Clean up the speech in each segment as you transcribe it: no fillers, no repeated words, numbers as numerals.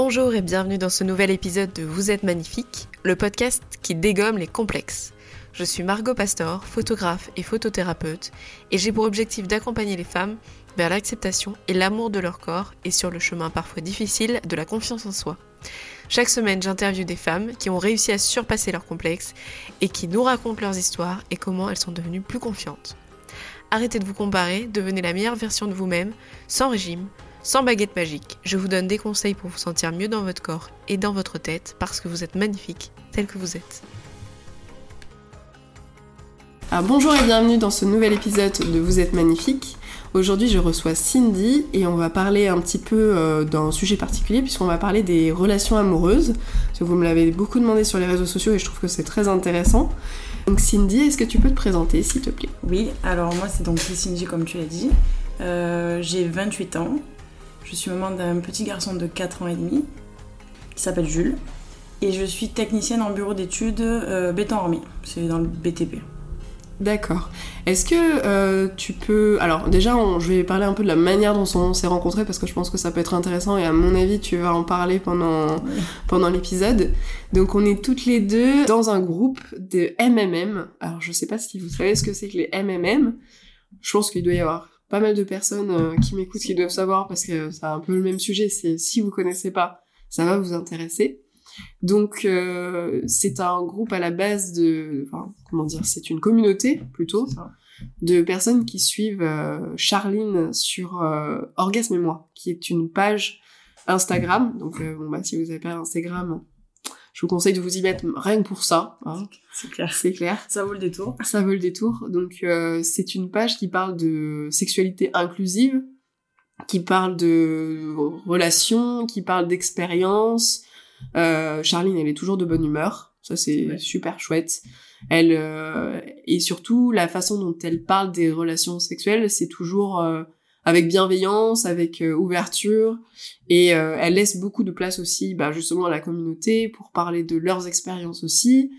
Bonjour et bienvenue dans ce nouvel épisode de Vous êtes magnifique, le podcast qui dégomme les complexes. Je suis Margot Pastor, photographe et photothérapeute, et j'ai pour objectif d'accompagner les femmes vers l'acceptation et l'amour de leur corps et sur le chemin parfois difficile de la confiance en soi. Chaque semaine, j'interviewe des femmes qui ont réussi à surpasser leurs complexes et qui nous racontent leurs histoires et comment elles sont devenues plus confiantes. Arrêtez de vous comparer, devenez la meilleure version de vous-même, sans régime, sans baguette magique. Je vous donne des conseils pour vous sentir mieux dans votre corps et dans votre tête parce que vous êtes magnifique, tel que vous êtes. Alors bonjour et bienvenue dans ce nouvel épisode de Vous êtes magnifique. Aujourd'hui, je reçois Cindy et on va parler un petit peu d'un sujet particulier puisqu'on va parler des relations amoureuses. Parce que vous me l'avez beaucoup demandé sur les réseaux sociaux et je trouve que c'est très intéressant. Donc Cindy, est-ce que tu peux te présenter s'il te plaît ? Oui, alors moi c'est donc Cindy comme tu l'as dit. J'ai 28 ans. Je suis maman d'un petit garçon de 4 ans et demi qui s'appelle Jules. Et je suis technicienne en bureau d'études béton-armée. C'est dans le BTP. D'accord. Est-ce que tu peux... Alors déjà, je vais parler un peu de la manière dont on s'est rencontrés parce que je pense que ça peut être intéressant et à mon avis, tu vas en parler pendant l'épisode. Donc on est toutes les deux dans un groupe de MMM. Alors je sais pas si vous savez ce que c'est que les MMM. Je pense qu'il doit y avoir pas mal de personnes qui m'écoutent qui doivent savoir parce que c'est un peu le même sujet. C'est si vous connaissez pas, ça va vous intéresser. Donc c'est un groupe à la base de, enfin comment dire, c'est une communauté plutôt de personnes qui suivent Charline sur Orgasme et Moi, qui est une page Instagram. Donc si vous avez pas Instagram, je vous conseille de vous y mettre rien que pour ça. Hein. C'est clair. Ça vaut le détour. Donc c'est une page qui parle de sexualité inclusive, qui parle de relations, qui parle d'expériences. Charline, elle est toujours de bonne humeur, ça c'est super chouette. Elle et surtout la façon dont elle parle des relations sexuelles, c'est toujours avec bienveillance, avec ouverture, et elle laisse beaucoup de place aussi, justement à la communauté pour parler de leurs expériences aussi.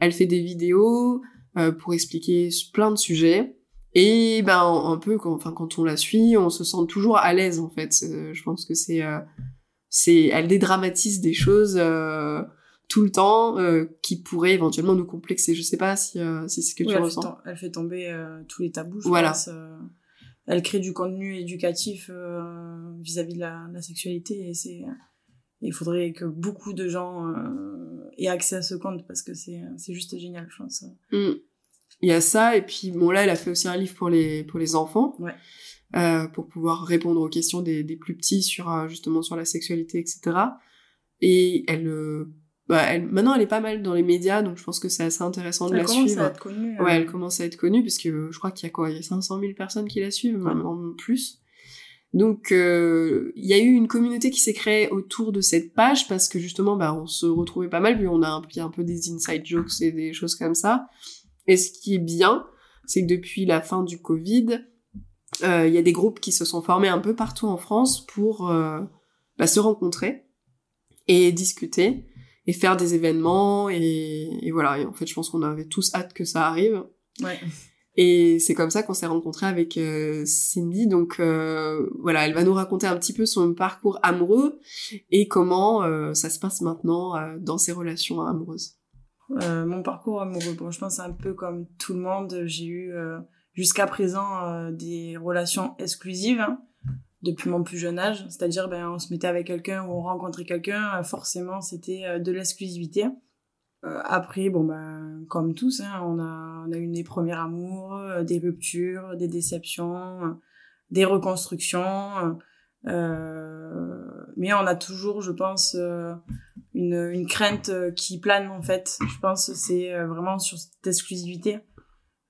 Elle fait des vidéos pour expliquer plein de sujets. Et un peu, quand on la suit, on se sent toujours à l'aise en fait. Je pense que elle dédramatise des choses tout le temps qui pourraient éventuellement nous complexer. Je sais pas si c'est ce que tu ressens. Elle fait tomber tous les tabous, je pense. Elle crée du contenu éducatif vis-à-vis de la sexualité, et il faudrait que beaucoup de gens aient accès à ce compte parce que c'est juste génial, je pense. Il y a ça, et puis là elle a fait aussi un livre pour les enfants. Ouais. Pour pouvoir répondre aux questions des plus petits sur la sexualité, etc. Et elle maintenant elle est pas mal dans les médias, donc je pense que c'est assez intéressant de la suivre. Elle commence à être connue. Ouais, elle commence à être connue, parce que je crois qu'il y a il y a 500 000 personnes qui la suivent, même en plus. Donc il y a eu une communauté qui s'est créée autour de cette page, parce que justement on se retrouvait pas mal, puis on a un peu des inside jokes et des choses comme ça. Et ce qui est bien, c'est que depuis la fin du Covid, il y a des groupes qui se sont formés un peu partout en France pour se rencontrer et discuter et faire des événements et voilà. Et en fait, je pense qu'on avait tous hâte que ça arrive. Ouais. Et c'est comme ça qu'on s'est rencontrés avec Cindy. Donc elle va nous raconter un petit peu son parcours amoureux et comment ça se passe maintenant dans ses relations amoureuses. Mon parcours amoureux, je pense un peu comme tout le monde, j'ai eu... jusqu'à présent, des relations exclusives depuis mon plus jeune âge. C'est-à-dire, on se mettait avec quelqu'un ou on rencontrait quelqu'un. Forcément, c'était de l'exclusivité. Après, comme tous, hein, on a eu des premiers amours, des ruptures, des déceptions, des reconstructions. Mais on a toujours, je pense, une crainte qui plane, en fait. Je pense que c'est vraiment sur cette exclusivité.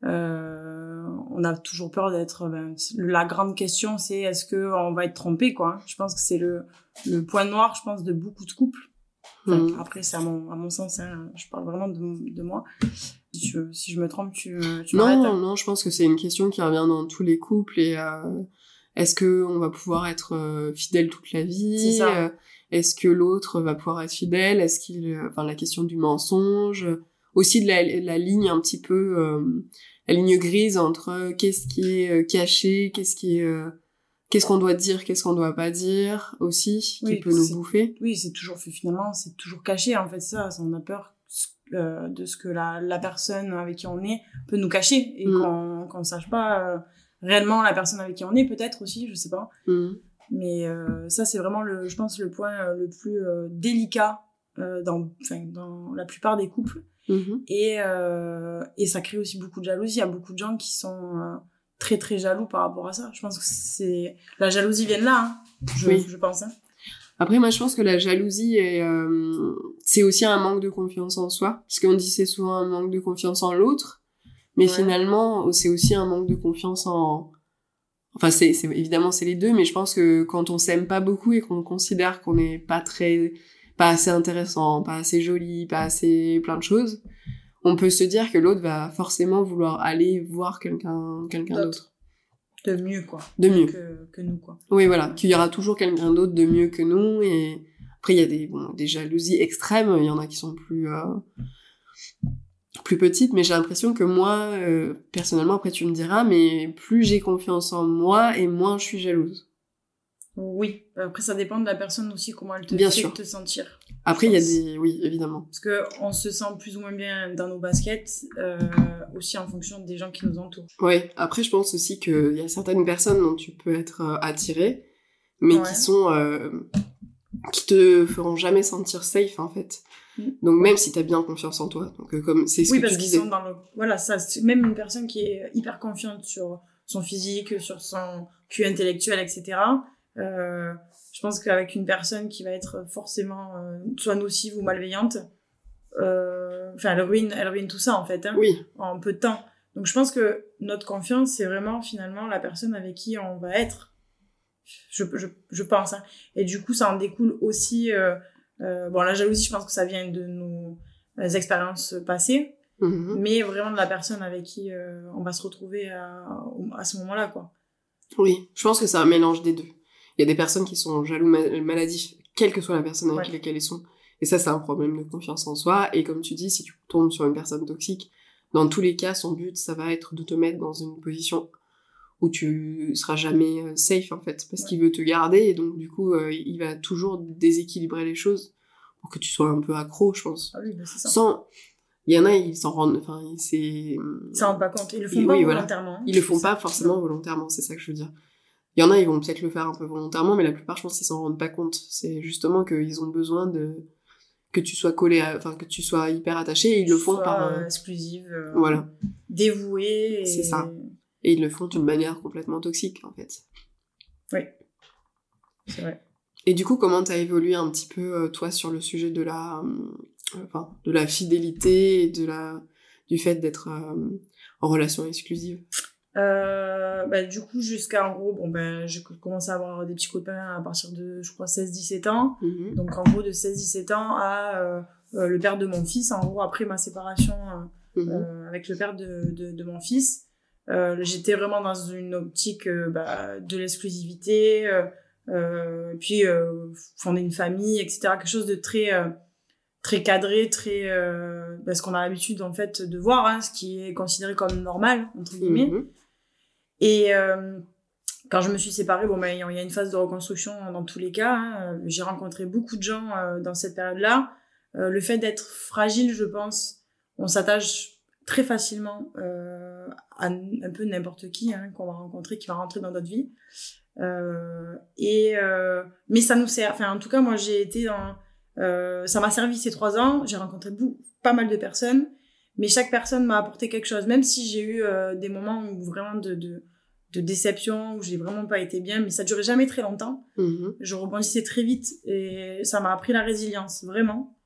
On a toujours peur d'être... la grande question, c'est est-ce qu'on va être trompé, quoi. Je pense que c'est le point noir, je pense, de beaucoup de couples. Après, c'est à mon sens, hein, je parle vraiment de moi. Si je me trompe, tu m'arrêtes. Non, je pense que c'est une question qui revient dans tous les couples. Et est-ce qu'on va pouvoir être fidèle toute la vie ? C'est ça. Est-ce que l'autre va pouvoir être fidèle ? Est-ce qu'il... la question du mensonge... aussi de la ligne un petit peu la ligne grise entre qu'est-ce qui est caché, qu'est-ce qui est Qu'est-ce qu'on doit dire, qu'est-ce qu'on doit pas dire aussi, oui, qui peut nous bouffer. Oui, c'est toujours, finalement, c'est toujours caché, en fait, ça. On a peur de ce que la personne avec qui on est peut nous cacher. Et qu'on ne sache pas réellement la personne avec qui on est, peut-être aussi, je sais pas. Mais ça, c'est vraiment, je pense, le point le plus délicat dans la plupart des couples. Et ça crée aussi beaucoup de jalousie. Il y a beaucoup de gens qui sont très très jaloux par rapport à ça. Je pense que la jalousie vient de là, hein. Je pense. Hein. Après, moi, je pense que la jalousie c'est aussi un manque de confiance en soi. Parce qu'on dit c'est souvent un manque de confiance en l'autre, mais finalement, c'est aussi un manque de confiance en. Enfin, évidemment, c'est les deux, mais je pense que quand on s'aime pas beaucoup et qu'on considère qu'on n'est pas assez intéressant, pas assez joli, pas assez plein de choses, on peut se dire que l'autre va forcément vouloir aller voir quelqu'un d'autre. De mieux, quoi. De mieux. Que nous, quoi. Oui, voilà. Qu'il y aura toujours quelqu'un d'autre de mieux que nous. Et après, il y a des jalousies extrêmes. Il y en a qui sont plus petites. Mais j'ai l'impression que moi, personnellement, après tu me diras, mais plus j'ai confiance en moi et moins je suis jalouse. Oui. Après, ça dépend de la personne aussi, comment elle te fait te sentir. Après, il y a oui, évidemment. Parce qu'on se sent plus ou moins bien dans nos baskets, aussi en fonction des gens qui nous entourent. Oui. Après, je pense aussi qu'il y a certaines personnes dont tu peux être attirée, mais qui te feront jamais sentir safe, en fait. Donc, même si t'as bien confiance en toi. Donc, comme c'est ce que tu disais. Oui, parce qu'ils sont Voilà, ça, même une personne qui est hyper confiante sur son physique, sur son QI intellectuel, etc., je pense qu'avec une personne qui va être forcément soit nocive ou malveillante, elle ruine tout ça en fait, hein, en peu de temps. Donc je pense que notre confiance, c'est vraiment finalement la personne avec qui on va être, je pense, hein. Et du coup ça en découle aussi la jalousie, je pense que ça vient de nos expériences passées, mais vraiment de la personne avec qui on va se retrouver à ce moment-là, quoi. Oui, je pense que c'est un mélange des deux. Il y a des personnes qui sont jaloux maladifs, quelle que soit la personne avec laquelle elles sont. Et ça, c'est un problème de confiance en soi. Et comme tu dis, si tu tombes sur une personne toxique, dans tous les cas, son but, ça va être de te mettre dans une position où tu seras jamais safe, en fait. Parce qu'il veut te garder. Et donc, du coup, il va toujours déséquilibrer les choses pour que tu sois un peu accro, je pense. Ah oui, ben c'est ça. Il y en a, ils s'en rendent... Enfin, ils s'en rendent pas compte. Ils le font pas volontairement. Ils le font pas forcément volontairement, c'est ça que je veux dire. Il y en a, ils vont peut-être le faire un peu volontairement, mais la plupart, je pense qu'ils s'en rendent pas compte. C'est justement qu'ils ont besoin que tu sois collé à... Enfin, que tu sois hyper attaché, et ils le font par... exclusive. Voilà. Dévouée. Et... C'est ça. Et ils le font d'une manière complètement toxique, en fait. Oui. C'est vrai. Et du coup, comment t'as évolué un petit peu, toi, sur le sujet de la... de la fidélité et du fait d'être en relation exclusive. Du coup, jusqu'à en gros, j'ai commencé à avoir des petits copains à partir de, je crois, 16-17 ans. Donc, en gros, de 16-17 ans à le père de mon fils, en gros, après ma séparation avec le père de mon fils, j'étais vraiment dans une optique de l'exclusivité, puis fonder une famille, etc. Quelque chose de très... très cadré, très parce qu'on a l'habitude en fait de voir, hein, ce qui est considéré comme normal entre guillemets. Et quand je me suis séparée, il y a une phase de reconstruction dans tous les cas, hein. J'ai rencontré beaucoup de gens dans cette période-là. Le fait d'être fragile, je pense, on s'attache très facilement à un peu n'importe qui, hein, qu'on va rencontrer, qui va rentrer dans notre vie. Mais ça nous sert. Enfin, en tout cas, moi, j'ai été dans ça m'a servi ces 3 ans, j'ai rencontré pas mal de personnes, mais chaque personne m'a apporté quelque chose, même si j'ai eu des moments où vraiment de déception, où j'ai vraiment pas été bien, mais ça durait jamais très longtemps. Je rebondissais très vite et ça m'a appris la résilience, vraiment.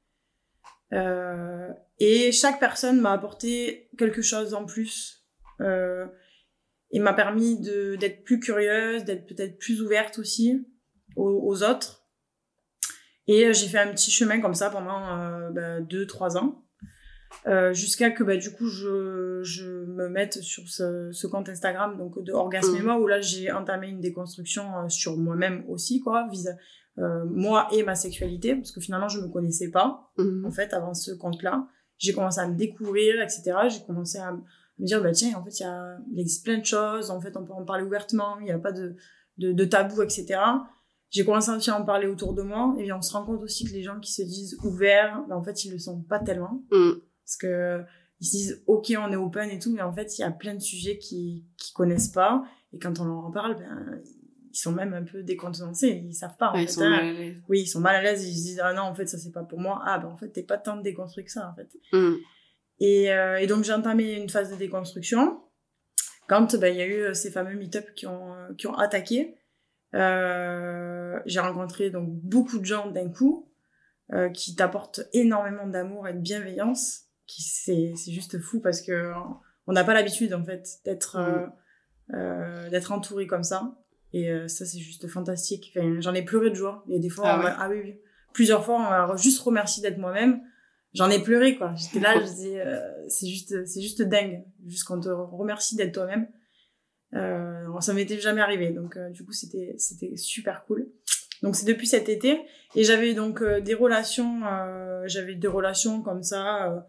Et chaque personne m'a apporté quelque chose en plus, et m'a permis d'être plus curieuse, d'être peut-être plus ouverte aussi aux autres. Et j'ai fait un petit chemin comme ça pendant 2-3 ans, jusqu'à que du coup je me mette sur ce compte Instagram, donc de Orgasme et Moi, où là j'ai entamé une déconstruction sur moi-même aussi, quoi, moi et ma sexualité, parce que finalement je me connaissais pas en fait avant ce compte-là. J'ai commencé à me découvrir, etc. J'ai commencé à me dire tiens, en fait il existe plein de choses, en fait on peut en parler ouvertement, il y a pas de de tabous, etc. J'ai commencé à en parler autour de moi, et bien on se rend compte aussi que les gens qui se disent ouverts, ben en fait, ils le sont pas tellement. Mm. Parce que ils se disent, ok, on est open et tout, mais en fait, il y a plein de sujets qu'ils connaissent pas, et quand on leur en parle, ben, ils sont même un peu décontenancés, ils savent pas, en fait. Ils sont mal à l'aise. Oui, ils sont mal à l'aise, ils se disent, ah non, en fait, ça, c'est pas pour moi. Ah, ben, en fait, t'es pas tant déconstruit que ça, en fait. Mm. Et donc, j'ai entamé une phase de déconstruction, quand, ben, il y a eu ces fameux meet-up qui ont attaqué. J'ai rencontré, donc, beaucoup de gens d'un coup, qui t'apportent énormément d'amour et de bienveillance, c'est juste fou, parce que on n'a pas l'habitude, en fait, d'être entouré comme ça. Et ça, c'est juste fantastique. Enfin, j'en ai pleuré de joie. Et des fois, plusieurs fois, on m'a juste remercié d'être moi-même. J'en ai pleuré, quoi. J'étais là, je disais, c'est juste dingue. Juste qu'on te remercie d'être toi-même. Ça m'était jamais arrivé. Donc, du coup, c'était super cool. Donc, c'est depuis cet été. Et j'avais donc des relations comme ça,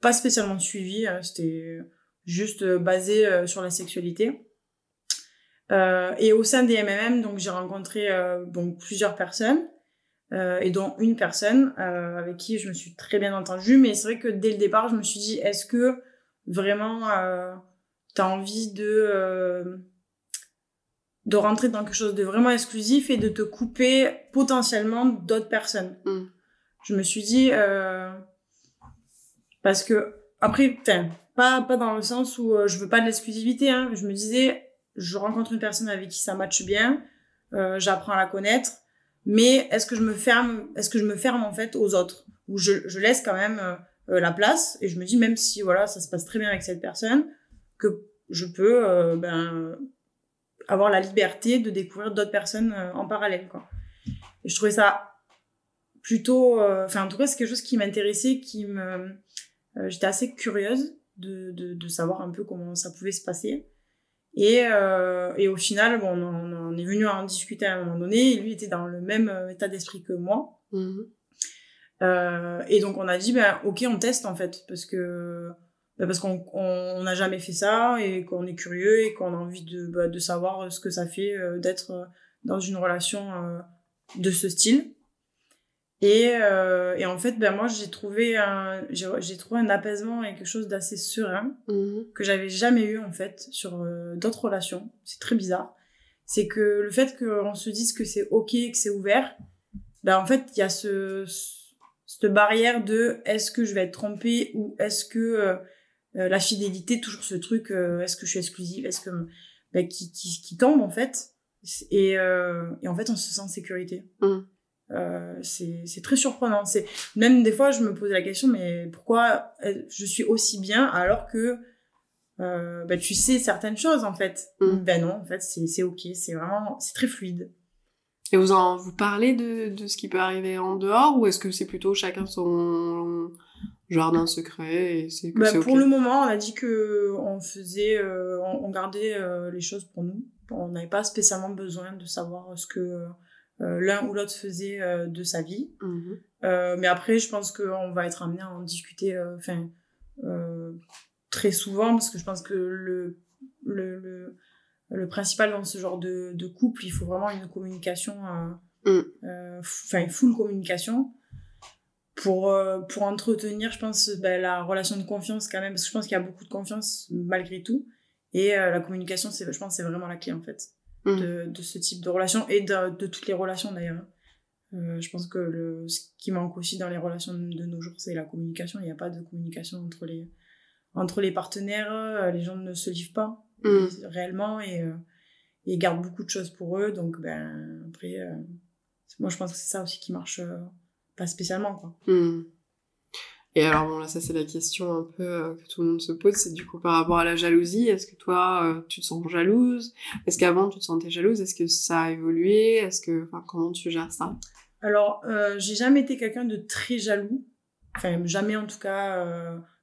pas spécialement suivies. Hein. C'était juste basé sur la sexualité. Et au sein des MMM, donc j'ai rencontré plusieurs personnes, et dont une personne avec qui je me suis très bien entendue. Mais c'est vrai que dès le départ, je me suis dit, est-ce que vraiment t'as envie de rentrer dans quelque chose de vraiment exclusif et de te couper potentiellement d'autres personnes. Mm. Je me suis dit parce que après, pas dans le sens où je veux pas de l'exclusivité. Hein, je me disais, je rencontre une personne avec qui ça matche bien, j'apprends à la connaître, mais est-ce que je me ferme en fait aux autres, ou je laisse quand même la place, et je me dis, même si voilà, ça se passe très bien avec cette personne, que je peux avoir la liberté de découvrir d'autres personnes en parallèle, quoi. Et je trouvais ça plutôt, en tout cas c'est quelque chose qui m'intéressait, j'étais assez curieuse de savoir un peu comment ça pouvait se passer. Et au final, bon, on est venu à en discuter à un moment donné, et lui était dans le même état d'esprit que moi. Mmh. Et donc on a dit, ok, on teste en fait, parce qu'on n'a jamais fait ça, et qu'on est curieux, et qu'on a envie de savoir ce que ça fait d'être dans une relation de ce style. Et en fait, moi, j'ai trouvé un apaisement et quelque chose d'assez serein, mmh, que j'avais jamais eu, en fait, sur d'autres relations. C'est très bizarre. C'est que le fait qu'on se dise que c'est ok, que c'est ouvert, en fait, il y a cette barrière de est-ce que je vais être trompée, ou est-ce que la fidélité, toujours ce truc, est-ce que je suis exclusive, est-ce que, qui tombe, en fait. Et en fait, on se sent en sécurité. Mmh. C'est très surprenant. C'est même des fois je me posais la question, mais pourquoi je suis aussi bien alors que tu sais certaines choses en fait. Mm. Non, en fait c'est ok, c'est vraiment, c'est très fluide. Et vous parlez de ce qui peut arriver en dehors, ou est-ce que c'est plutôt chacun son jardin secret et c'est que c'est ok? Pour le moment, on a dit que on gardait les choses pour nous. On n'avait pas spécialement besoin de savoir ce que l'un ou l'autre faisait de sa vie. Mmh. Mais après, je pense qu'on va être amené à en discuter très souvent, parce que je pense que le principal dans ce genre de couple, il faut vraiment une communication, full communication, pour entretenir, je pense, la relation de confiance quand même, parce que je pense qu'il y a beaucoup de confiance malgré tout, et la communication, je pense que c'est vraiment la clé en fait. De ce type de relation, et de toutes les relations d'ailleurs. Je pense que ce qui manque aussi dans les relations de nos jours, c'est la communication. Il n'y a pas de communication entre les partenaires. Les gens ne se livrent pas réellement, et gardent beaucoup de choses pour eux. Donc après, moi je pense que c'est ça aussi qui marche pas spécialement, quoi. Mm. Et alors bon, là ça c'est la question un peu que tout le monde se pose, c'est du coup par rapport à la jalousie, est-ce que toi tu te sens jalouse? Est-ce qu'avant tu te sentais jalouse? Est-ce que ça a évolué? Comment tu gères ça? Alors j'ai jamais été quelqu'un de très jaloux, jamais en tout cas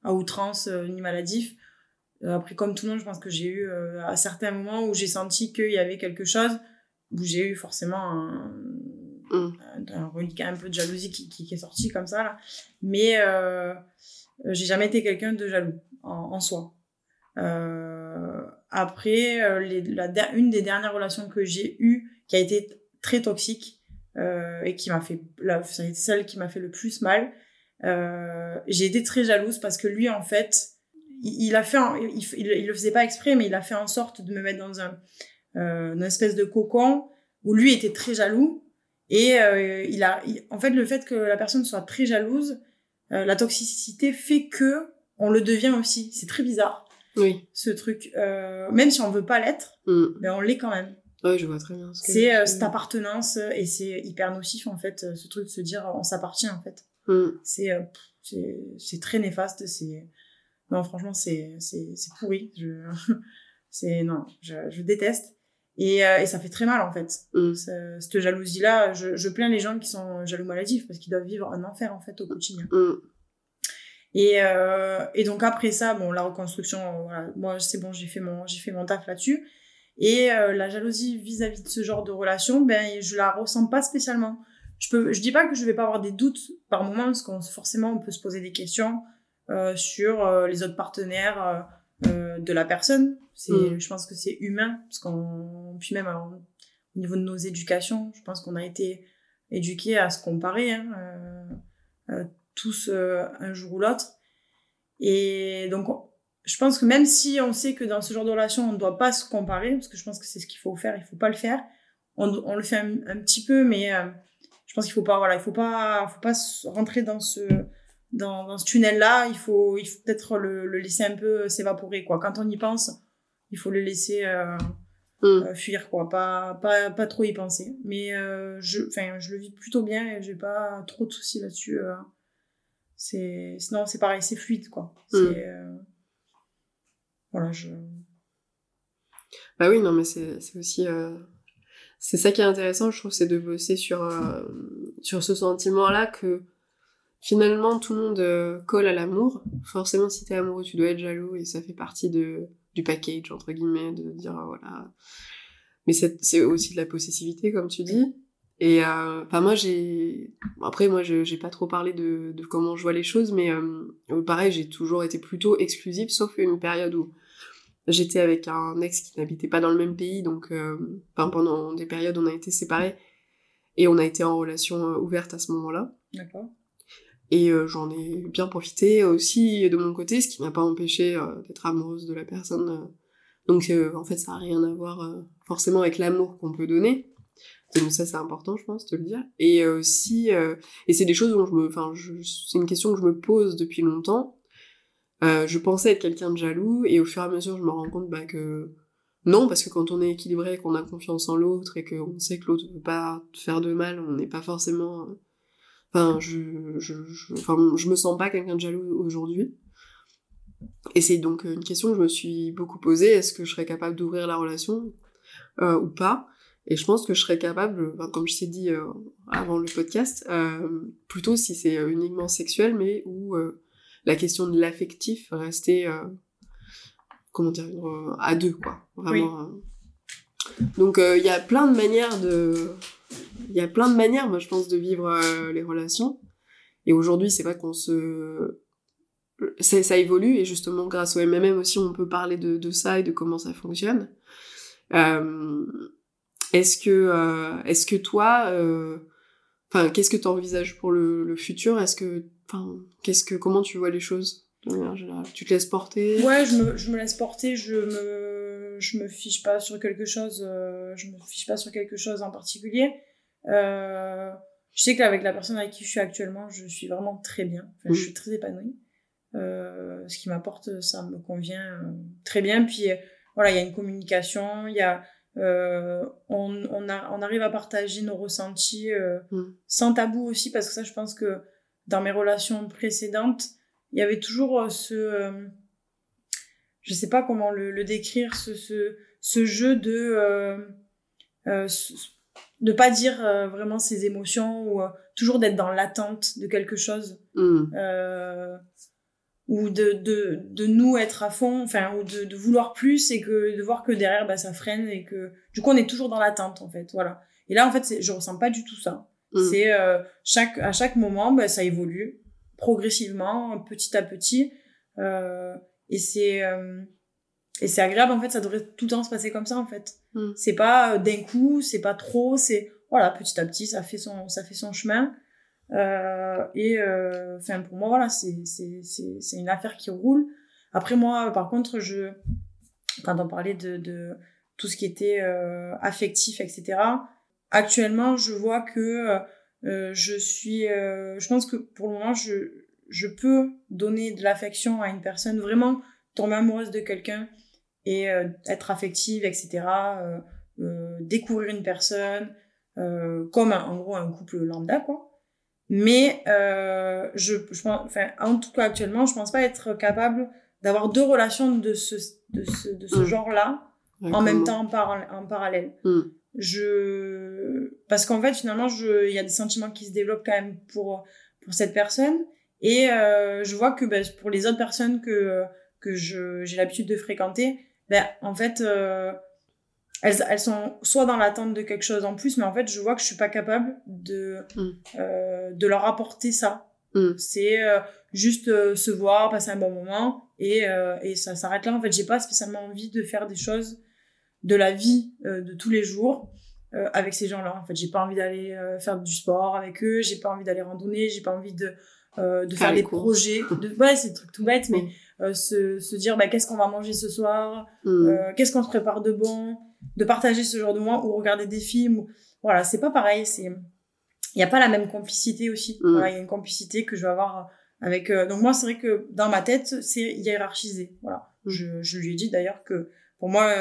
à outrance ni maladif. Après, comme tout le monde, je pense que j'ai eu à certains moments où j'ai senti qu'il y avait quelque chose, où j'ai eu forcément un reliquat un peu de jalousie qui est sorti comme ça là. Mais j'ai jamais été quelqu'un de jaloux en soi. Après, une des dernières relations que j'ai eues, qui a été très toxique et qui m'a fait, c'est celle qui m'a fait le plus mal, j'ai été très jalouse parce que lui, en fait, il le faisait pas exprès, mais il a fait en sorte de me mettre dans une espèce de cocon où lui était très jaloux. Et en fait, le fait que la personne soit très jalouse, la toxicité fait que on le devient aussi. C'est très bizarre. Oui. Ce truc, même si on veut pas l'être, ben on l'est quand même. Oui, je vois très bien. C'est cette appartenance et c'est hyper nocif en fait. Ce truc de se dire on s'appartient en fait. C'est très néfaste. Non, franchement, c'est pourri. Je déteste. Et ça fait très mal, en fait. Cette jalousie-là, je plains les gens qui sont jaloux maladifs parce qu'ils doivent vivre un enfer, en fait, au quotidien. Et donc, après ça, bon, la reconstruction, voilà, moi, c'est bon, j'ai fait mon taf là-dessus. Et la jalousie vis-à-vis de ce genre de relation, ben, je la ressens pas spécialement. Je dis pas que je vais pas avoir des doutes par moment parce qu'on forcément, on peut se poser des questions sur les autres partenaires de la personne. Je pense que c'est humain parce puis même au niveau de nos éducations, je pense qu'on a été éduqués à se comparer tous un jour ou l'autre. Et donc je pense que même si on sait que dans ce genre de relation on ne doit pas se comparer, parce que je pense que c'est ce qu'il faut faire, il ne faut pas le faire, on le fait un petit peu, mais je pense qu'il ne faut pas rentrer dans dans ce tunnel-là. Il faut peut-être le laisser un peu s'évaporer, quoi. Quand on y pense, il faut le laisser fuir, quoi. Pas trop y penser. Mais je le vis plutôt bien et j'ai pas trop de soucis là-dessus. Non, c'est pareil, c'est fluide, quoi. Bah oui, non, mais c'est aussi... C'est ça qui est intéressant, je trouve, c'est de bosser sur ce sentiment-là que... Finalement, tout le monde colle à l'amour. Forcément, si t'es amoureux, tu dois être jaloux et ça fait partie du package, entre guillemets, de dire, voilà. Mais c'est aussi de la possessivité, comme tu dis. Et, j'ai pas trop parlé de comment je vois les choses, mais pareil, j'ai toujours été plutôt exclusive, sauf une période où j'étais avec un ex qui n'habitait pas dans le même pays, donc pendant des périodes, on a été séparés et on a été en relation ouverte à ce moment-là. D'accord. Et j'en ai bien profité aussi de mon côté, ce qui m'a pas empêché d'être amoureuse de la personne. Donc, en fait, ça n'a rien à voir forcément avec l'amour qu'on peut donner. Donc ça, c'est important, je pense, de le dire. Et aussi, et c'est des choses dont c'est une question que je me pose depuis longtemps. Je pensais être quelqu'un de jaloux, et au fur et à mesure, je me rends compte que non, parce que quand on est équilibré, qu'on a confiance en l'autre, et qu'on sait que l'autre ne peut pas te faire de mal, on n'est pas forcément... je me sens pas quelqu'un de jaloux aujourd'hui. Et c'est donc une question que je me suis beaucoup posée. Est-ce que je serais capable d'ouvrir la relation ou pas ? Et je pense que je serais capable, comme je t'ai dit avant le podcast, plutôt si c'est uniquement sexuel, mais où la question de l'affectif restait, à deux, quoi. Vraiment. Oui. Donc, il y a plein de manières moi, je pense, de vivre les relations. Et aujourd'hui, c'est vrai qu'on ça évolue. Et justement, grâce au MMM aussi, on peut parler de ça et de comment ça fonctionne. Est-ce que toi... qu'est-ce que tu envisages pour le futur ? Comment tu vois les choses de manière générale ? Tu te laisses porter ? Ouais, je me laisse porter. Je me fiche pas sur quelque chose en particulier. Je sais qu'avec la personne avec qui je suis actuellement, je suis vraiment très bien. Je suis très épanouie. Ce qui m'apporte, ça me convient très bien. Puis voilà, il y a une communication, il y a on arrive à partager nos ressentis sans tabou aussi, parce que ça, je pense que dans mes relations précédentes, il y avait toujours je sais pas comment le décrire, ce jeu de pas dire vraiment ses émotions, ou toujours d'être dans l'attente de quelque chose, ou de nous être à fond, ou de vouloir plus, et que de voir que derrière, bah, ça freine, et que du coup on est toujours dans l'attente, en fait, voilà. Et là, en fait, je ressens pas du tout ça. C'est à chaque moment, bah, ça évolue progressivement, petit à petit, et c'est Et c'est agréable, en fait, ça devrait tout le temps se passer comme ça, en fait. Mm. C'est pas d'un coup, c'est pas trop, c'est... Voilà, petit à petit, ça fait son chemin. Enfin, pour moi, voilà, c'est une affaire qui roule. Après, moi, par contre, quand on parlait de tout ce qui était affectif, etc., actuellement, je vois que je pense que pour le moment, je peux donner de l'affection à une personne, vraiment tomber amoureuse de quelqu'un et être affective, etc., découvrir une personne, comme en gros un couple lambda, quoi. Mais en tout cas actuellement, je pense pas être capable d'avoir deux relations de ce genre-là en même temps en parallèle. Mm. Parce qu'en fait finalement, il y a des sentiments qui se développent quand même pour cette personne, et je vois que pour les autres personnes que j'ai l'habitude de fréquenter, en fait elles sont soit dans l'attente de quelque chose en plus, mais en fait, je vois que je suis pas capable de leur apporter ça. Mm. C'est juste se voir, passer un bon moment, et ça s'arrête là. En fait, j'ai pas spécialement envie de faire des choses de la vie de tous les jours avec ces gens-là. En fait, j'ai pas envie d'aller faire du sport avec eux, j'ai pas envie d'aller randonner, j'ai pas envie de faire des projets. C'est des trucs tout bêtes, mais se dire qu'est-ce qu'on va manger ce soir, qu'est-ce qu'on se prépare de bon, de partager ce genre de moment, ou regarder des films, voilà, c'est pas pareil, il y a pas la même complicité aussi. Mm. Voilà, il y a une complicité que je vais avoir avec donc moi, c'est vrai que dans ma tête, c'est hiérarchisé, voilà. Je lui ai dit d'ailleurs que pour moi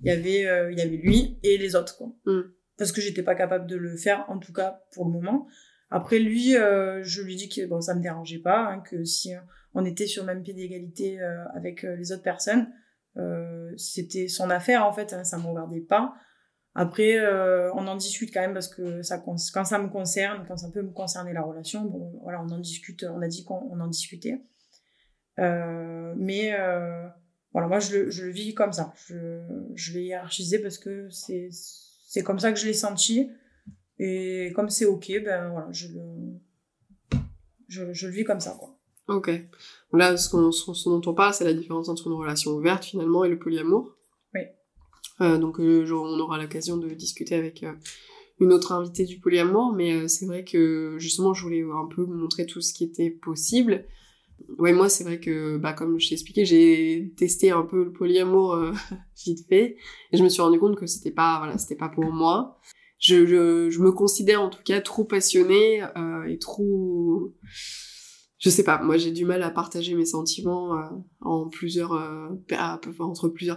il y avait lui et les autres, quoi. Mm. Parce que j'étais pas capable de le faire, en tout cas pour le moment. Après lui, je lui ai dit que ça me dérangeait pas, hein, que si on était sur le même pied d'égalité avec les autres personnes, c'était son affaire, en fait, hein, ça me regardait pas. Après on en discute quand même, parce que quand ça me concerne, quand ça peut me concerner la relation, voilà, on en discute, on a dit qu'on en discutait, mais voilà, moi je le vis comme ça, je l'ai hiérarchisé parce que c'est comme ça que je l'ai senti, et comme c'est ok, voilà, je le vis comme ça, quoi. Ok. Là, ce dont on parle, c'est la différence entre une relation ouverte, finalement, et le polyamour. Oui. Donc, on aura l'occasion de discuter avec une autre invitée du polyamour, mais c'est vrai que, justement, je voulais un peu montrer tout ce qui était possible. Ouais, moi, c'est vrai que, comme je t'ai expliqué, j'ai testé un peu le polyamour vite fait, et je me suis rendu compte que c'était pas pour moi. Je me considère, en tout cas, trop passionnée et trop... Je sais pas, moi j'ai du mal à partager mes sentiments entre plusieurs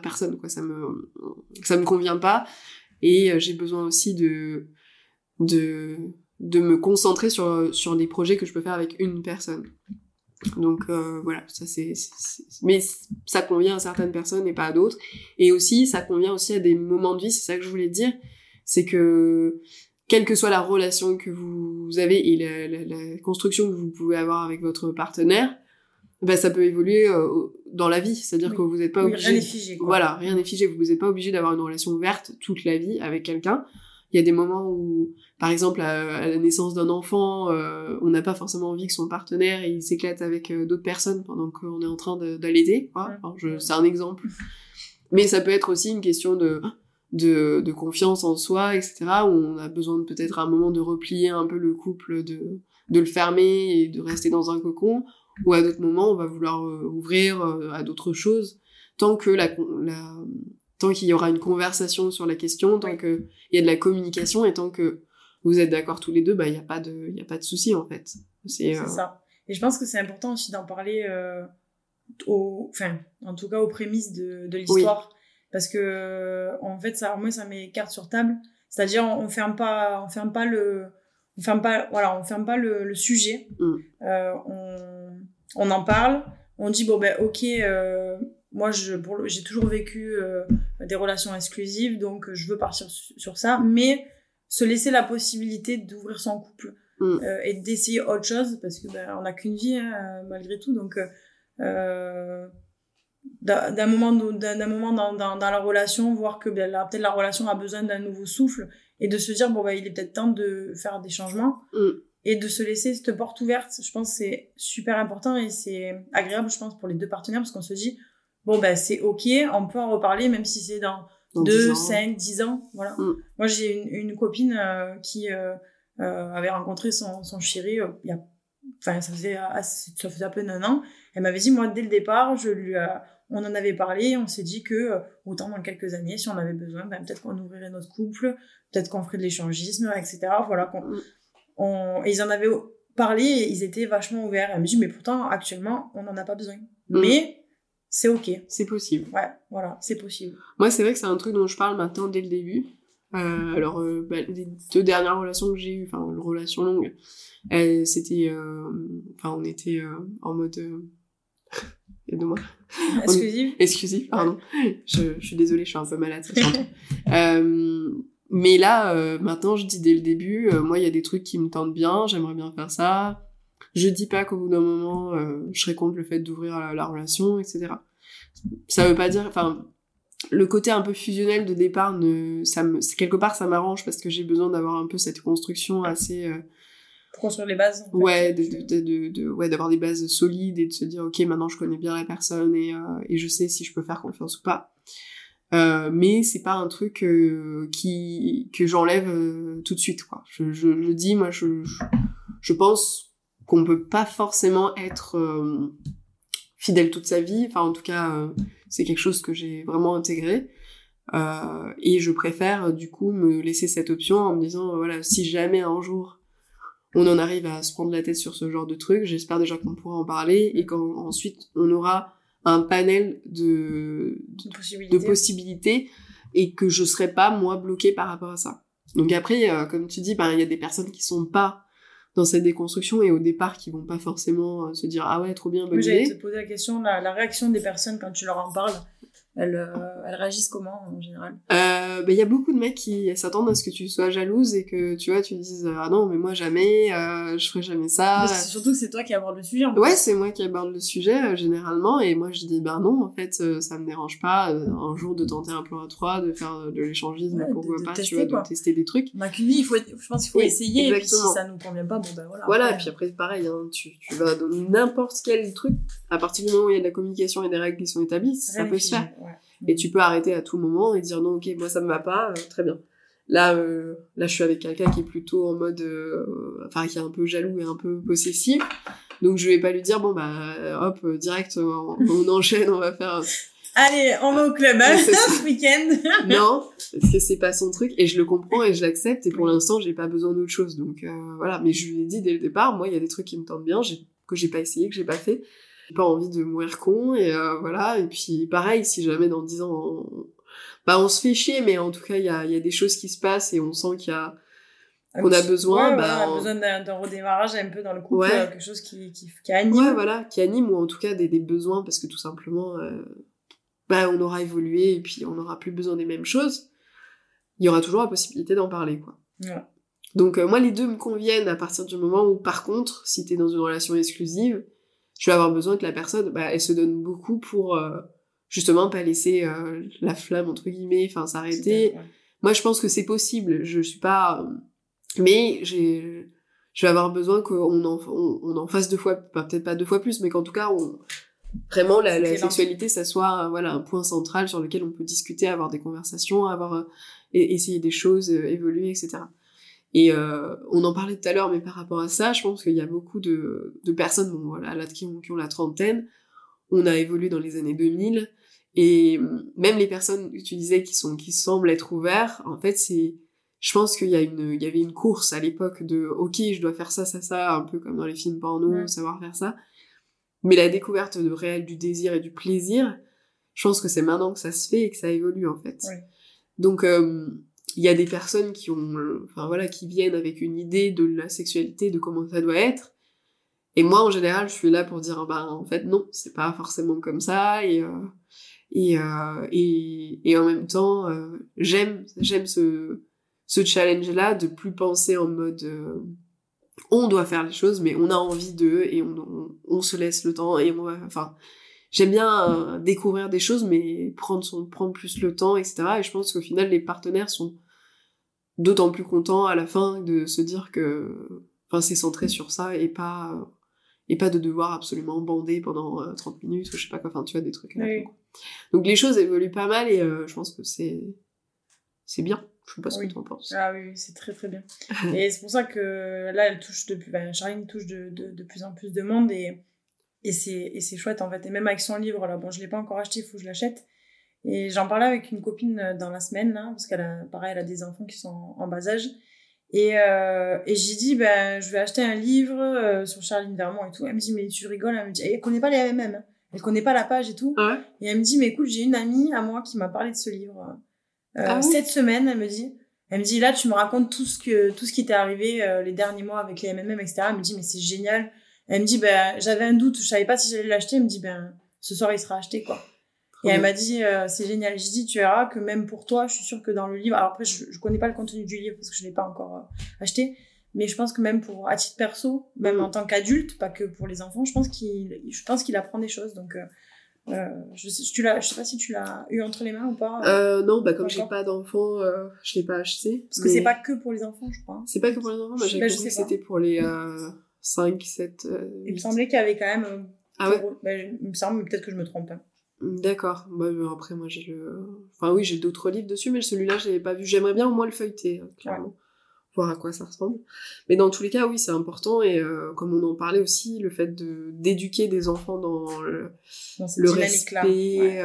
personnes, quoi. Ça me convient pas, et j'ai besoin aussi de me concentrer sur des projets que je peux faire avec une personne. Donc voilà, ça mais ça convient à certaines personnes et pas à d'autres, et aussi ça convient aussi à des moments de vie. C'est ça que je voulais dire, c'est que quelle que soit la relation que vous avez et la construction que vous pouvez avoir avec votre partenaire, ça peut évoluer dans la vie. C'est-à-dire que vous n'êtes pas obligé... Rien n'est figé, quoi. Voilà, rien n'est figé. Vous n'êtes pas obligé d'avoir une relation ouverte toute la vie avec quelqu'un. Il y a des moments où, par exemple, à la naissance d'un enfant, on n'a pas forcément envie que son partenaire il s'éclate avec d'autres personnes pendant qu'on est en train d'allaiter, quoi. Enfin, c'est un exemple. Mais ça peut être aussi une question de confiance en soi, etc., où on a besoin de peut-être à un moment de replier un peu le couple, de le fermer et de rester dans un cocon, ou à d'autres moments on va vouloir ouvrir à d'autres choses, tant qu'il y aura une conversation sur la question, tant que il y a de la communication et tant que vous êtes d'accord tous les deux, il y a pas de souci, en fait. C'est ça. Et je pense que c'est important aussi d'en parler en tout cas aux prémices de l'histoire. Oui. Parce que, en fait, ça met cartes sur table. C'est-à-dire, on ferme pas le sujet. Mm. On en parle. On dit, ok, moi, j'ai toujours vécu des relations exclusives, donc je veux partir sur ça. Mais se laisser la possibilité d'ouvrir son couple, et d'essayer autre chose, parce que, on n'a qu'une vie, hein, malgré tout. Donc, d'un moment dans la relation, voir que peut-être la relation a besoin d'un nouveau souffle, et de se dire il est peut-être temps de faire des changements, et de se laisser cette porte ouverte. Je pense que c'est super important, et c'est agréable, je pense, pour les deux partenaires, parce qu'on se dit bon, ben, c'est OK, on peut en reparler, même si c'est dans 2, 5, 10 ans. Voilà. Mm. Moi, j'ai une copine qui avait rencontré son chéri il y a... Enfin, ça faisait à peine 1 an. Elle m'avait dit, moi, dès le départ, on en avait parlé. On s'est dit que, autant dans quelques années, si on avait besoin, ben, peut-être qu'on ouvrirait notre couple, peut-être qu'on ferait de l'échangisme, etc. Voilà, et ils en avaient parlé et ils étaient vachement ouverts. Elle me dit, mais pourtant, actuellement, on n'en a pas besoin. Mm. Mais c'est OK. C'est possible. Ouais, voilà, c'est possible. Moi, c'est vrai que c'est un truc dont je parle maintenant dès le début. Les 2 dernières relations que j'ai eues, enfin, relations longues, c'était... Enfin, on était en mode... Il y a 2 mois. Exclusive, pardon. Je suis désolée, je suis un peu malade. Mais là, maintenant, je dis dès le début, moi, il y a des trucs qui me tentent bien, j'aimerais bien faire ça. Je dis pas qu'au bout d'un moment, je serais contre le fait d'ouvrir la relation, etc. Ça veut pas dire... Enfin, le côté un peu fusionnel de départ, quelque part, ça m'arrange parce que j'ai besoin d'avoir un peu cette construction assez... Pour construire les bases. En fait. Ouais, d'avoir des bases solides et de se dire, OK, maintenant, je connais bien la personne et je sais si je peux faire confiance ou pas. Mais c'est pas un truc que j'enlève tout de suite, quoi. Je dis, moi, je pense qu'on peut pas forcément être fidèle toute sa vie. Enfin, en tout cas... c'est quelque chose que j'ai vraiment intégré et je préfère du coup me laisser cette option en me disant voilà, si jamais un jour on en arrive à se prendre la tête sur ce genre de truc, j'espère déjà qu'on pourra en parler et qu'ensuite on aura un panel de possibilités et que je serai pas moi bloquée par rapport à ça. Donc après comme tu dis, il y a des personnes qui sont pas dans cette déconstruction et au départ qui vont pas forcément se dire ah ouais trop bien bonne idée. J'allais te poser la question, la réaction des personnes quand tu leur en parles, elles réagissent comment en général? Y a beaucoup de mecs qui s'attendent à ce que tu sois jalouse et que tu vois tu dises ah non mais moi jamais, je ferai jamais ça. Mais surtout que c'est toi qui aborde le sujet en fait. Ouais, c'est moi qui aborde le sujet généralement et moi je dis non en fait ça me dérange pas un jour de tenter un plan à 3, de faire de l'échangisme, pourquoi pas, tester, tu vois, de tester des trucs. Bah qu'une vie, je pense qu'il faut essayer exactement. Et puis si ça nous convient pas voilà et puis après pareil hein, tu vas dans n'importe quel truc à partir du moment où il y a de la communication et des règles qui sont établies, ça peut se faire. Ouais. Et tu peux arrêter à tout moment et dire non, ok, moi ça me va pas, très bien. Là, je suis avec quelqu'un qui est plutôt en mode, qui est un peu jaloux et un peu possessif. Donc je vais pas lui dire hop, direct, on enchaîne, on va faire. Allez, on va au club ce week-end. Non, parce que c'est pas son truc et je le comprends et je l'accepte et pour l'instant j'ai pas besoin d'autre chose. Donc voilà, mais je lui ai dit dès le départ, moi il y a des trucs qui me tentent bien, que j'ai pas essayé, que j'ai pas fait. J'ai pas envie de mourir con, et voilà, et puis pareil, si jamais dans 10 ans, on se fait chier, mais en tout cas, il y a des choses qui se passent, et on sent qu'on a besoin, on a besoin d'un redémarrage un peu dans le couple, quelque chose qui anime. Ouais, voilà, qui anime, ou en tout cas des besoins, parce que tout simplement, on aura évolué, et puis on n'aura plus besoin des mêmes choses, il y aura toujours la possibilité d'en parler, quoi. Ouais. Donc moi, les 2 me conviennent à partir du moment où, par contre, si t'es dans une relation exclusive, je vais avoir besoin que la personne, elle se donne beaucoup pour, justement, pas laisser la flamme, entre guillemets, s'arrêter. Bien, ouais. Moi, je pense que c'est possible. Je suis pas... Mais je vais avoir besoin qu'on en fasse 2 fois, peut-être pas 2 fois plus, mais qu'en tout cas, vraiment, la sexualité, ça soit un point central sur lequel on peut discuter, avoir des conversations, essayer des choses, évoluer, etc. Et on en parlait tout à l'heure, mais par rapport à ça, je pense qu'il y a beaucoup de personnes qui ont la trentaine. On a évolué dans les années 2000. Et même les personnes que tu disais qui semblent être ouvertes, en fait, je pense qu'il y a il y avait une course à l'époque de « Ok, je dois faire ça, ça, ça », un peu comme dans les films porno, savoir faire ça. Mais la découverte réelle du désir et du plaisir, je pense que c'est maintenant que ça se fait et que ça évolue, en fait. Ouais. Donc... il y a des personnes qui viennent avec une idée de la sexualité, de comment ça doit être. Et moi, en général, je suis là pour dire, en fait, non, c'est pas forcément comme ça. Et en même temps, j'aime ce challenge-là de plus penser en mode, on doit faire les choses, mais on a envie d'eux et on se laisse le temps et j'aime bien découvrir des choses, mais prendre plus le temps, etc. Et je pense qu'au final, les partenaires sont d'autant plus contents à la fin de se dire que c'est centré sur ça et pas de devoir absolument bander pendant 30 minutes ou je sais pas quoi, des trucs. Oui. Donc les choses évoluent pas mal et je pense que c'est bien. Je sais pas ce que tu en penses. Ah oui, c'est très très bien. Et c'est pour ça que là, elle touche Charline touche de plus en plus de monde et c'est chouette en fait. Et même avec son livre, là, bon, je l'ai pas encore acheté, il faut que je l'achète. Et j'en parlais avec une copine dans la semaine, là, parce qu'elle a, pareil, elle a des enfants qui sont en bas âge. Et j'ai dit, ben, je vais acheter un livre sur Charline Vermand et tout. Elle me dit, mais tu rigoles, elle me dit, elle connaît pas les MMM, hein. Elle connaît pas la page et tout. Ouais. Et elle me dit, mais écoute, j'ai une amie à moi qui m'a parlé de ce livre cette semaine, elle me dit, là, tu me racontes tout ce qui t'est arrivé les derniers mois avec les MMM, etc. Elle me dit, mais c'est génial. Elle me dit, ben, j'avais un doute, je savais pas si j'allais l'acheter. Elle me dit, ben, ce soir, il sera acheté, quoi. Et elle m'a dit, c'est génial. J'ai dit, tu verras que même pour toi, je suis sûre que dans le livre... Alors après, je connais pas le contenu du livre parce que je l'ai pas encore acheté. Mais je pense que même à titre perso, même en tant qu'adulte, pas que pour les enfants, je pense qu'il apprend des choses. Donc, je sais pas si tu l'as eu entre les mains ou pas. Non, bah comme j'ai pas d'enfant, je l'ai pas acheté. Parce que c'est pas que pour les enfants, je crois. C'est pas que pour les enfants, mais j'ai compris que c'était pour les 5, 7, 8. Il me semblait qu'il y avait quand même... il me semble, mais peut-être que je me trompe, hein. D'accord. Bah, après, moi, j'ai d'autres livres dessus, mais celui-là, je l'avais pas vu. J'aimerais bien au moins le feuilleter, clairement, voir à quoi ça ressemble. Mais dans tous les cas, oui, c'est important. Et comme on en parlait aussi, le fait d'éduquer des enfants dans le respect,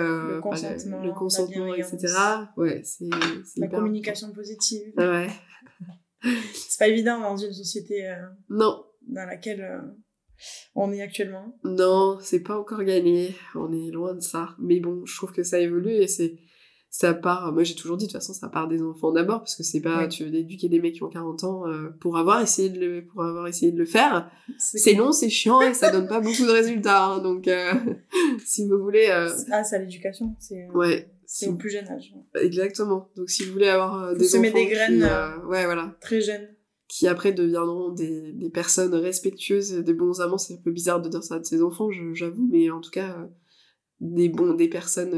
le consentement, etc. Ouais, c'est la communication positive. Ouais. C'est pas évident dans une société dans laquelle... on est actuellement. Non, c'est pas encore gagné, on est loin de ça, mais bon, je trouve que ça évolue et ça part, moi j'ai toujours dit de toute façon ça part des enfants d'abord, parce que c'est pas tu veux d'éduquer des mecs qui ont 40 ans pour avoir essayé de le faire, c'est long, c'est chiant et ça donne pas beaucoup de résultats, hein, donc si vous voulez c'est à l'éducation, c'est au plus jeune âge. Exactement. Donc si vous voulez avoir des enfants semer des graines très jeunes qui après deviendront des personnes respectueuses, des bons amants, c'est un peu bizarre de dire ça de ses enfants, j'avoue, mais en tout cas, des personnes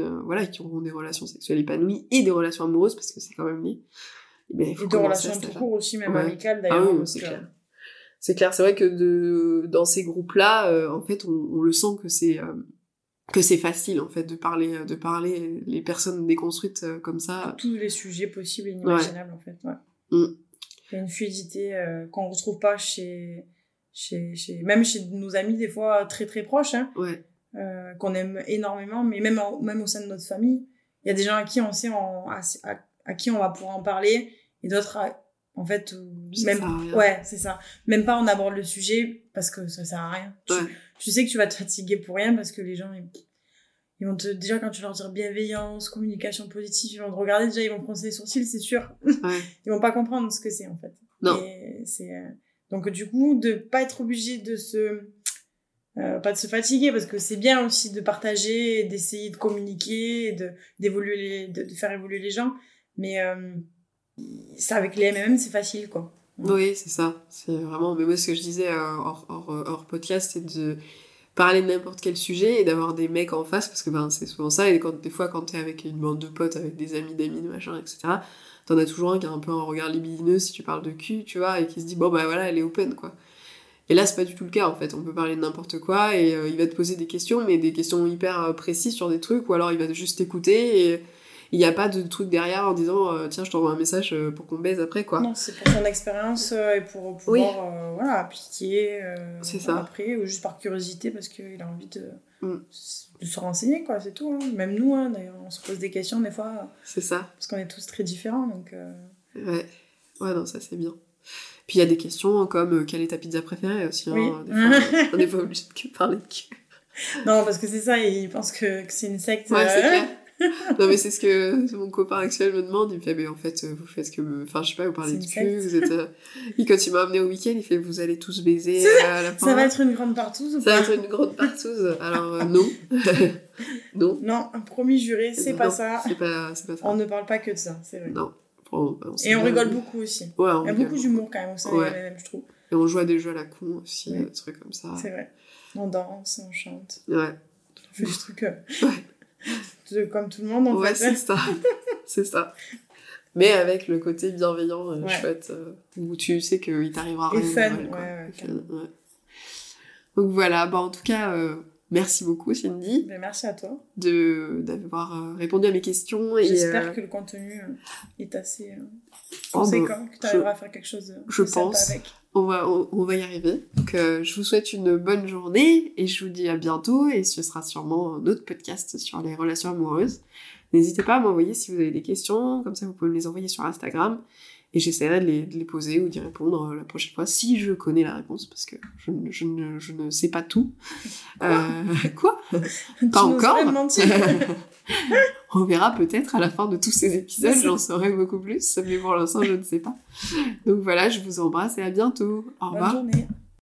qui auront des relations sexuelles épanouies et des relations amoureuses, parce que c'est quand même lié. Et des relations tout court aussi, même amicales d'ailleurs. Ah oui, c'est clair. C'est clair, c'est vrai que dans ces groupes-là, en fait, on le sent que c'est facile en fait de parler les personnes déconstruites comme ça. Tous les sujets possibles et inimaginables en fait, Il y a une fluidité qu'on ne retrouve pas même chez nos amis, des fois très très proches, hein, qu'on aime énormément, mais même au sein de notre famille. Il y a des gens à qui on sait, à qui on va pouvoir en parler, et d'autres, en fait, c'est ça. Même pas on aborde le sujet parce que ça ne sert à rien. Tu sais que tu vas te fatiguer pour rien parce que les gens, ils vont déjà, quand tu leur dis bienveillance, communication positive, ils vont te regarder, déjà, ils vont froncer les sourcils, c'est sûr. Ouais. Ils vont pas comprendre ce que c'est, en fait. Non. Et donc, du coup, de pas être obligé de se fatiguer, parce que c'est bien aussi de partager, d'essayer de communiquer, de faire évoluer les gens. Mais, ça, avec les MMM, c'est facile, quoi. Oui, c'est ça. C'est vraiment, mais moi, ce que je disais, hors podcast, c'est de parler de n'importe quel sujet et d'avoir des mecs en face, parce que c'est souvent ça, et des fois quand t'es avec une bande de potes, avec des amis de machin, etc., t'en as toujours un qui a un peu un regard libidineux si tu parles de cul, tu vois, et qui se dit elle est open, quoi. Et là c'est pas du tout le cas, en fait, on peut parler de n'importe quoi et il va te poser des questions, mais des questions hyper précises sur des trucs, ou alors il va juste t'écouter et il n'y a pas de truc derrière en disant tiens, je t'envoie un message pour qu'on baise après, quoi. Non, c'est pour son expérience et pour pouvoir appliquer après, ou juste par curiosité parce qu'il a envie de se renseigner, quoi, c'est tout, hein. Même nous, hein, d'ailleurs, on se pose des questions des fois, c'est ça, parce qu'on est tous très différents, donc non, ça c'est bien. Puis il y a des questions comme quelle est ta pizza préférée aussi, hein, des fois, on n'est pas obligé de parler de cul. Non, parce que c'est ça, ils pensent que c'est une secte, c'est clair. Non, mais c'est ce que mon copain actuel me demande. Il me fait, mais en fait, vous faites vous parlez de cul, vous êtes... Et quand il m'a amené au week-end, il fait, vous allez tous baiser à la fin. Ça va être une grande partouze ou pas ? Ça va être une grande partouze. Alors, non. Non, promis, juré, c'est pas ça. C'est pas ça. On ne parle pas que de ça, c'est vrai. Non. Et on rigole beaucoup aussi. Ouais, il y a beaucoup d'humour quand même, au sein des MMM, je trouve. Et on joue à des jeux à la con aussi, des trucs comme ça. C'est vrai. On danse, on chante. Ouais. On fait des trucs... comme tout le monde, en fait. Ouais, c'est ça. Mais avec le côté bienveillant, chouette, où tu sais qu'il t'arrivera rien. Et fun, Donc voilà, en tout cas, Merci beaucoup, Cindy. Ben, merci à toi. D'avoir répondu à mes questions. J'espère que le contenu est assez conséquent, que tu arriveras à faire quelque chose de sympa avec. On va y arriver. Donc, je vous souhaite une bonne journée et je vous dis à bientôt. Et ce sera sûrement un autre podcast sur les relations amoureuses. N'hésitez pas à m'envoyer si vous avez des questions. Comme ça, vous pouvez me les envoyer sur Instagram. Et j'essaierai de les poser ou d'y répondre la prochaine fois, si je connais la réponse, parce que je ne sais pas tout. Quoi ? Pas encore. On verra peut-être à la fin de tous ces épisodes, j'en saurai beaucoup plus, mais pour l'instant, je ne sais pas. Donc voilà, je vous embrasse et à bientôt. Au revoir. Bonne journée.